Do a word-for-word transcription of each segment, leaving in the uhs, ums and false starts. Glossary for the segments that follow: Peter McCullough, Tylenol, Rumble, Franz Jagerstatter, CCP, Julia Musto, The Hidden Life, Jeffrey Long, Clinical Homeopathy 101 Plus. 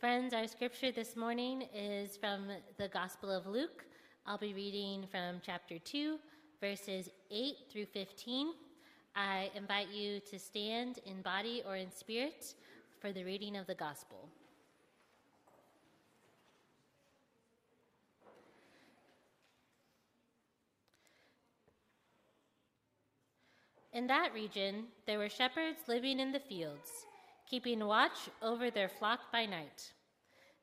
Friends, our scripture this morning is from the Gospel of Luke. I'll be reading from chapter two, verses eight through fifteen. I invite you to stand in body or in spirit for the reading of the gospel. In that region, there were shepherds living in the fields, keeping watch over their flock by night.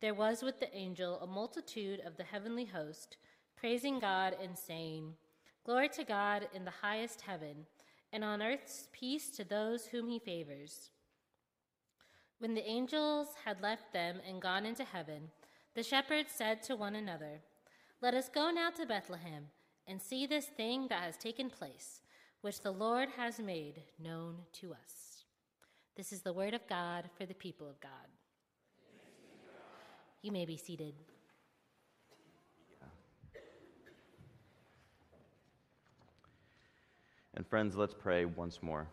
there was with the angel a multitude of the heavenly host, praising God and saying, "Glory to God in the highest heaven, and on earth peace to those whom he favors." When the angels had left them and gone into heaven, the shepherds said to one another, "Let us go now to Bethlehem and see this thing that has taken place, which the Lord has made known to us." This is the word of God for the people of God. You may be seated. And friends, let's pray once more.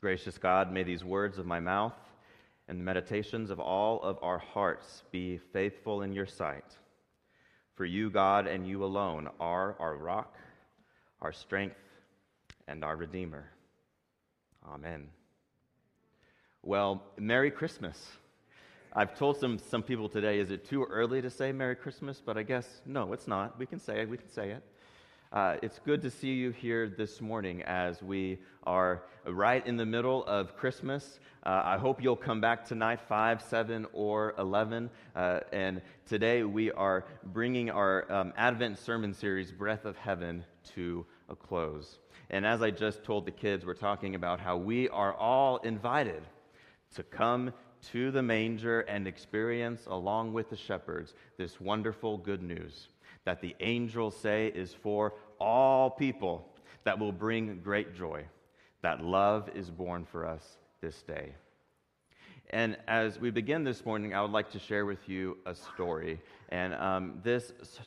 Gracious God, may these words of my mouth and the meditations of all of our hearts be faithful in your sight. For you, God, and you alone are our rock, our strength, and our Redeemer. Amen. Well, Merry Christmas. I've told some, some people today, is it too early to say Merry Christmas? But I guess, no, it's not. We can say it. We can say it. Uh, it's good to see you here this morning as we are right in the middle of Christmas. Uh, I hope you'll come back tonight, five, seven, or eleven. Uh, and today we are bringing our um, Advent sermon series, Breath of Heaven, to a close. And as I just told the kids, we're talking about how we are all invited to come to the manger and experience, along with the shepherds, this wonderful good news that the angels say is for all people, that will bring great joy, that love is born for us this day. And as we begin this morning, I would like to share with you a story. And um, this s-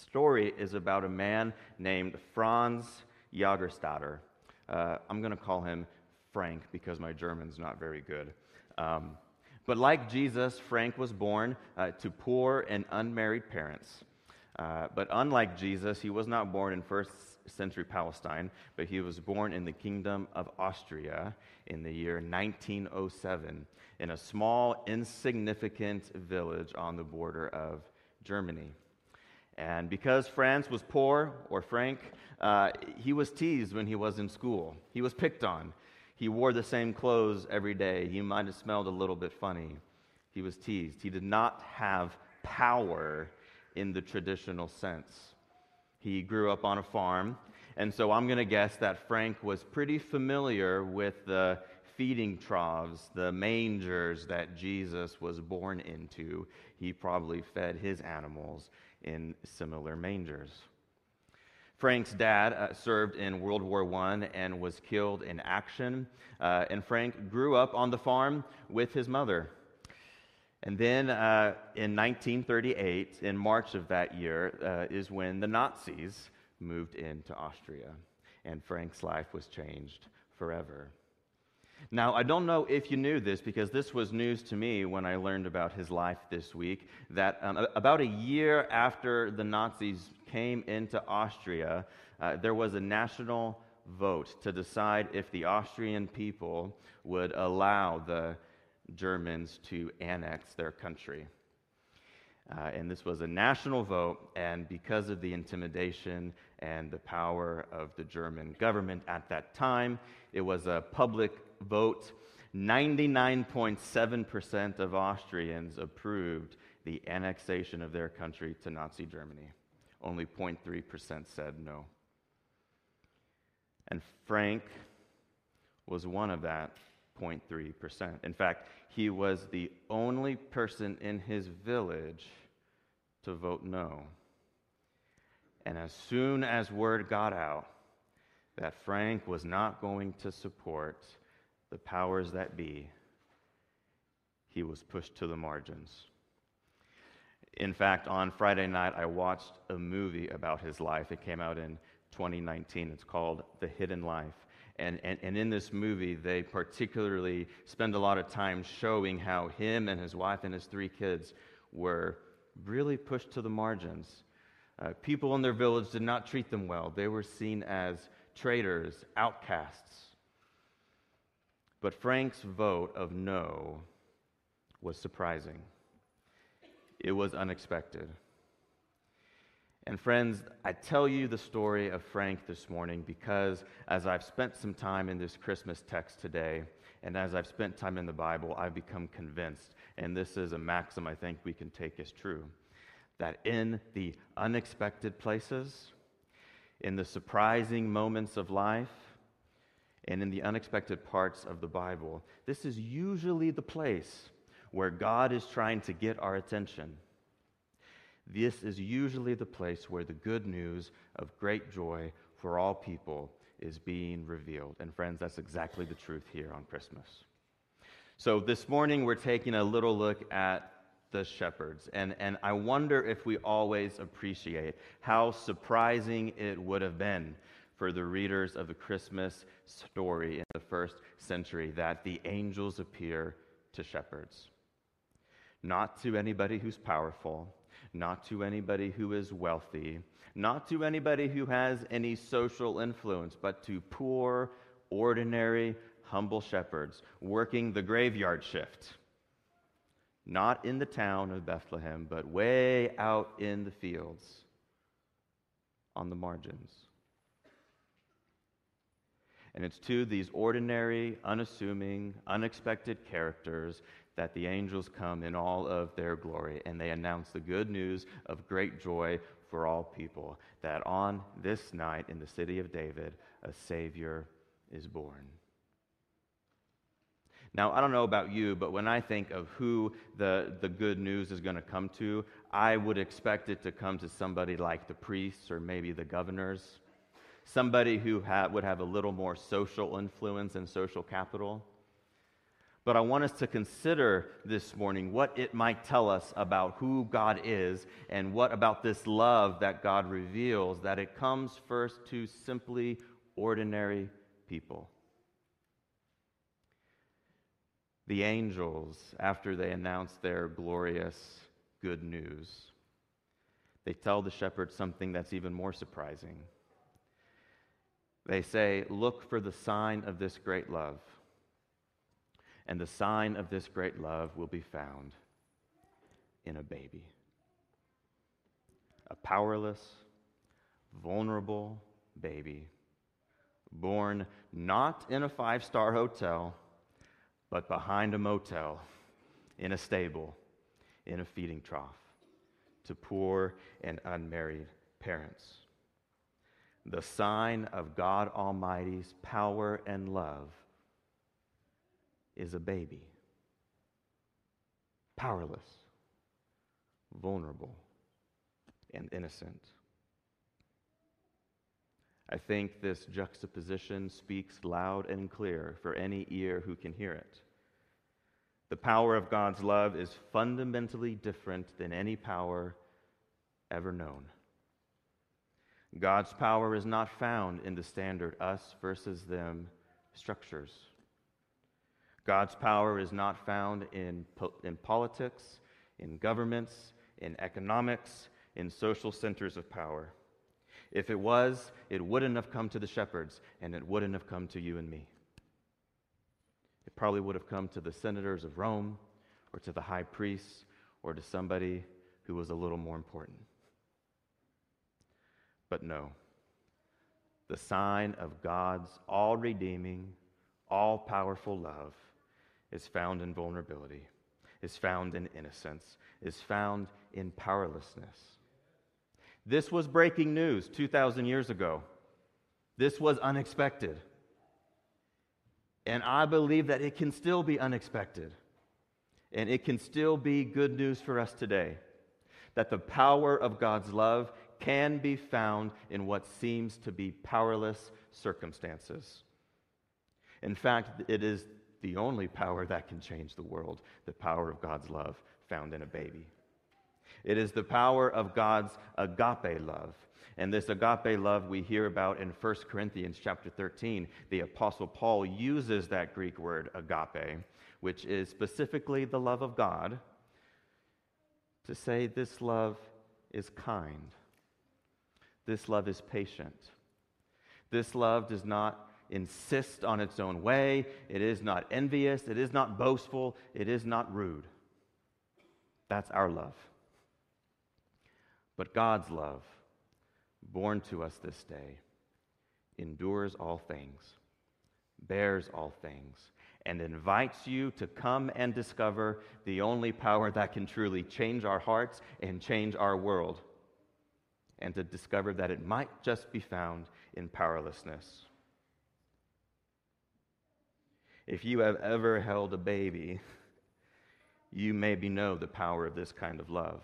story is about a man named Franz Jagerstatter. Uh, I'm going to call him Frank because my German's not very good. Um, but like Jesus, Frank was born uh, to poor and unmarried parents. Uh, but unlike Jesus, he was not born in first century Palestine, but he was born in the Kingdom of Austria in the year nineteen oh seven in a small, insignificant village on the border of Germany. And because Franz was poor, or Frank, uh, he was teased when he was in school. He was picked on. He wore the same clothes every day. He might have smelled a little bit funny. He was teased. He did not have power in the traditional sense. He grew up on a farm, and so I'm going to guess that Frank was pretty familiar with the feeding troughs, the mangers that Jesus was born into. He probably fed his animals in similar mangers. Frank's dad uh, served in World War One and was killed in action, uh, and Frank grew up on the farm with his mother. And then uh, in nineteen thirty-eight, in March of that year, uh, is when the Nazis moved into Austria, and Frank's life was changed forever. Now, I don't know if you knew this, because this was news to me when I learned about his life this week, that um, about a year after the Nazis came into Austria, uh, there was a national vote to decide if the Austrian people would allow the Germans to annex their country. Uh, and this was a national vote, and because of the intimidation and the power of the German government at that time, it was a public vote. ninety-nine point seven percent of Austrians approved the annexation of their country to Nazi Germany. Only zero point three percent said no. And Frank was one of that zero point three percent. In fact, he was the only person in his village to vote no. And as soon as word got out that Frank was not going to support the powers that be, he was pushed to the margins. In fact, on Friday night, I watched a movie about his life. It came out in twenty nineteen. It's called The Hidden Life. And, and, and in this movie, they particularly spend a lot of time showing how him and his wife and his three kids were really pushed to the margins. Uh, people in their village did not treat them well. They were seen as traitors, outcasts. But Frank's vote of no was surprising. It was unexpected. And friends, I tell you the story of Frank this morning because as I've spent some time in this Christmas text today, and as I've spent time in the Bible, I've become convinced, and this is a maxim I think we can take as true, that in the unexpected places, in the surprising moments of life, and in the unexpected parts of the Bible, this is usually the place where God is trying to get our attention. This is usually the place where the good news of great joy for all people is being revealed. And friends, that's exactly the truth here on Christmas. So this morning we're taking a little look at the shepherds. And, and I wonder if we always appreciate how surprising it would have been for the readers of the Christmas story in the first century that the angels appear to shepherds. Not to anybody who's powerful, not to anybody who is wealthy, not to anybody who has any social influence, but to poor, ordinary, humble shepherds working the graveyard shift. Not in the town of Bethlehem, but way out in the fields, on the margins. And it's to these ordinary, unassuming, unexpected characters that the angels come in all of their glory, and they announce the good news of great joy for all people, that on this night in the city of David, a Savior is born. Now, I don't know about you, but when I think of who the, the good news is going to come to, I would expect it to come to somebody like the priests or maybe the governors, somebody who ha- would have a little more social influence and social capital. But I want us to consider this morning what it might tell us about who God is and what about this love that God reveals, that it comes first to simply ordinary people. The angels, after they announce their glorious good news, they tell the shepherds something that's even more surprising. They say, "Look for the sign of this great love. And the sign of this great love will be found in a baby." A powerless, vulnerable baby, born not in a five-star hotel, but behind a motel, in a stable, in a feeding trough, to poor and unmarried parents. The sign of God Almighty's power and love is a baby, powerless, vulnerable, and innocent. I think this juxtaposition speaks loud and clear for any ear who can hear it. The power of God's love is fundamentally different than any power ever known. God's power is not found in the standard us versus them structures. God's power is not found in, po- in politics, in governments, in economics, in social centers of power. If it was, it wouldn't have come to the shepherds, and it wouldn't have come to you and me. It probably would have come to the senators of Rome, or to the high priests, or to somebody who was a little more important. But no, the sign of God's all-redeeming, all-powerful love is found in vulnerability, is found in innocence, is found in powerlessness. This was breaking news two thousand years ago. This was unexpected. And I believe that it can still be unexpected. And it can still be good news for us today. That the power of God's love can be found in what seems to be powerless circumstances. In fact, it is the only power that can change the world, the power of God's love found in a baby. It is the power of God's agape love. And this agape love we hear about in First Corinthians chapter thirteen. The Apostle Paul uses that Greek word agape, which is specifically the love of God, to say this love is kind. This love is patient. This love does not insist on its own way. It is not envious. It is not boastful. It is not rude. That's our love. But God's love, born to us this day, endures all things, bears all things, and invites you to come and discover the only power that can truly change our hearts and change our world, and to discover that it might just be found in powerlessness. If you have ever held a baby, you maybe know the power of this kind of love.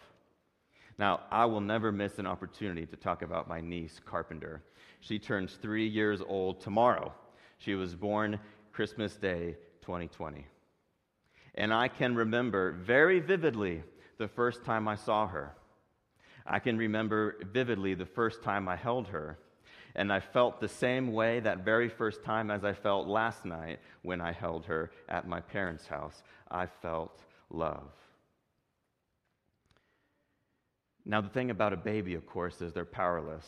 Now, I will never miss an opportunity to talk about my niece, Carpenter. She turns three years old tomorrow. She was born Christmas Day twenty twenty. And I can remember very vividly the first time I saw her. I can remember vividly the first time I held her. And I felt the same way that very first time as I felt last night when I held her at my parents' house. I felt love. Now, the thing about a baby, of course, is they're powerless.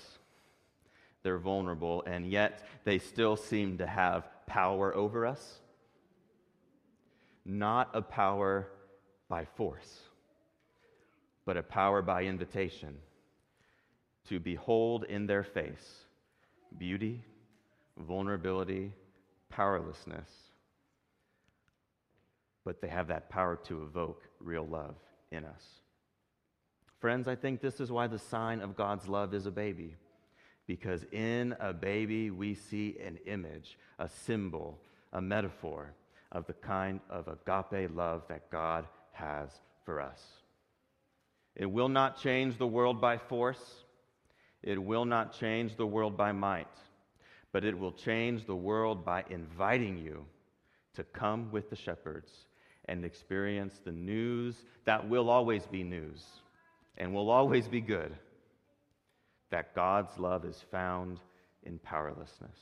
They're vulnerable, and yet they still seem to have power over us. Not a power by force, but a power by invitation to behold in their face beauty, vulnerability, powerlessness. But they have that power to evoke real love in us. Friends, I think this is why the sign of God's love is a baby, because in a baby we see an image, a symbol, a metaphor of the kind of agape love that God has for us. It will not change the world by force. It will not change the world by might, but it will change the world by inviting you to come with the shepherds and experience the news that will always be news. And will always be good, that God's love is found in powerlessness.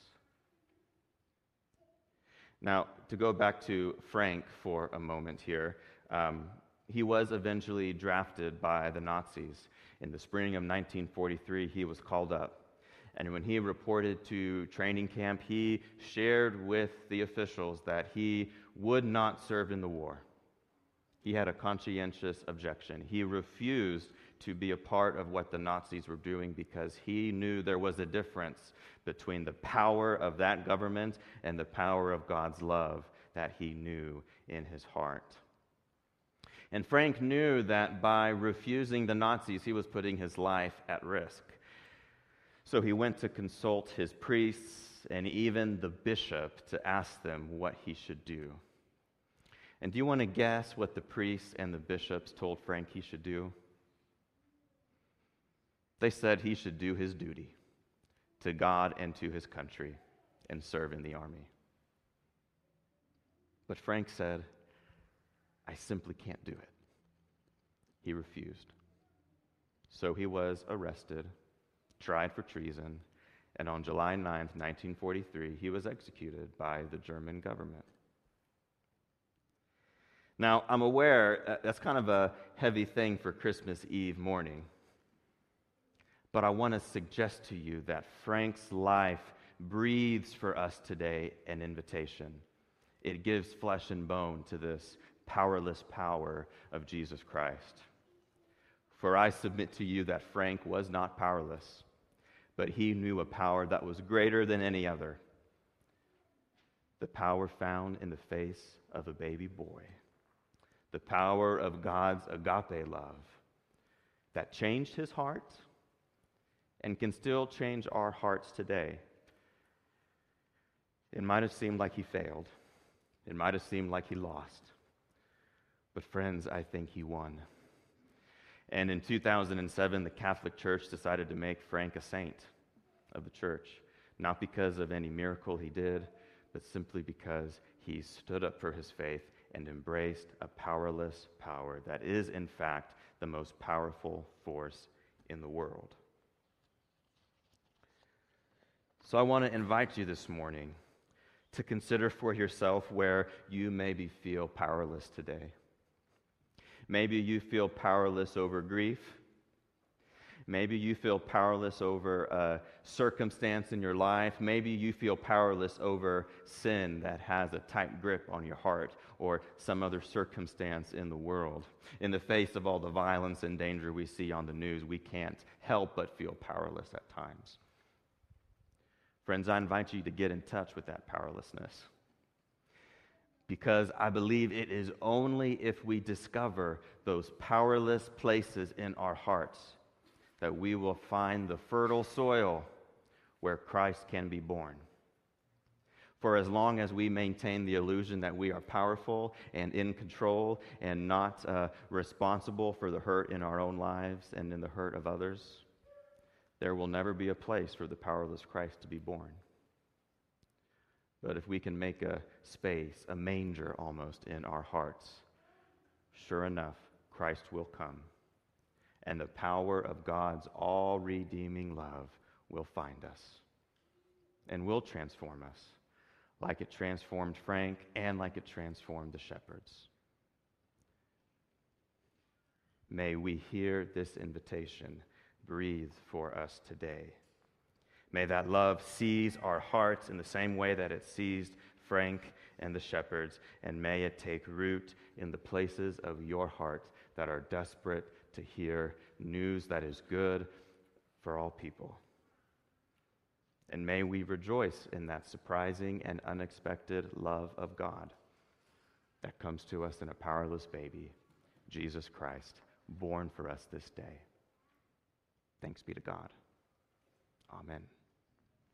Now, to go back to Frank for a moment here, um, he was eventually drafted by the Nazis. In the spring of nineteen forty-three, he was called up. And when he reported to training camp, he shared with the officials that he would not serve in the war. He had a conscientious objection. He refused to be a part of what the Nazis were doing because he knew there was a difference between the power of that government and the power of God's love that he knew in his heart. And Frank knew that by refusing the Nazis, he was putting his life at risk. So he went to consult his priests and even the bishop to ask them what he should do. And do you want to guess what the priests and the bishops told Frank he should do? They said he should do his duty to God and to his country and serve in the army. But Frank said, I simply can't do it. He refused. So he was arrested, tried for treason, and on July ninth, nineteen forty-three, he was executed by the German government. Now, I'm aware that's kind of a heavy thing for Christmas Eve morning, but I want to suggest to you that Frank's life breathes for us today an invitation. It gives flesh and bone to this powerless power of Jesus Christ. For I submit to you that Frank was not powerless, but he knew a power that was greater than any other, the power found in the face of a baby boy. The power of God's agape love that changed his heart and can still change our hearts today. It might have seemed like he failed. It might have seemed like he lost. But friends, I think he won. And in two thousand seven, the Catholic Church decided to make Frank a saint of the church, not because of any miracle he did, but simply because he stood up for his faith and embraced a powerless power that is, in fact, the most powerful force in the world. So I want to invite you this morning to consider for yourself where you maybe feel powerless today. Maybe you feel powerless over grief. Maybe you feel powerless over a circumstance in your life. Maybe you feel powerless over sin that has a tight grip on your heart or some other circumstance in the world. In the face of all the violence and danger we see on the news, we can't help but feel powerless at times. Friends, I invite you to get in touch with that powerlessness, because I believe it is only if we discover those powerless places in our hearts that we will find the fertile soil where Christ can be born. For as long as we maintain the illusion that we are powerful and in control and not uh, responsible for the hurt in our own lives and in the hurt of others, there will never be a place for the powerless Christ to be born. But if we can make a space, a manger almost, in our hearts, sure enough, Christ will come, and the power of God's all-redeeming love will find us and will transform us, like it transformed Frank and like it transformed the shepherds. May we hear this invitation breathe for us today. May that love seize our hearts in the same way that it seized Frank and the shepherds, and may it take root in the places of your heart that are desperate to hear news that is good for all people. And may we rejoice in that surprising and unexpected love of God that comes to us in a powerless baby, Jesus Christ, born for us this day. Thanks be to God. Amen.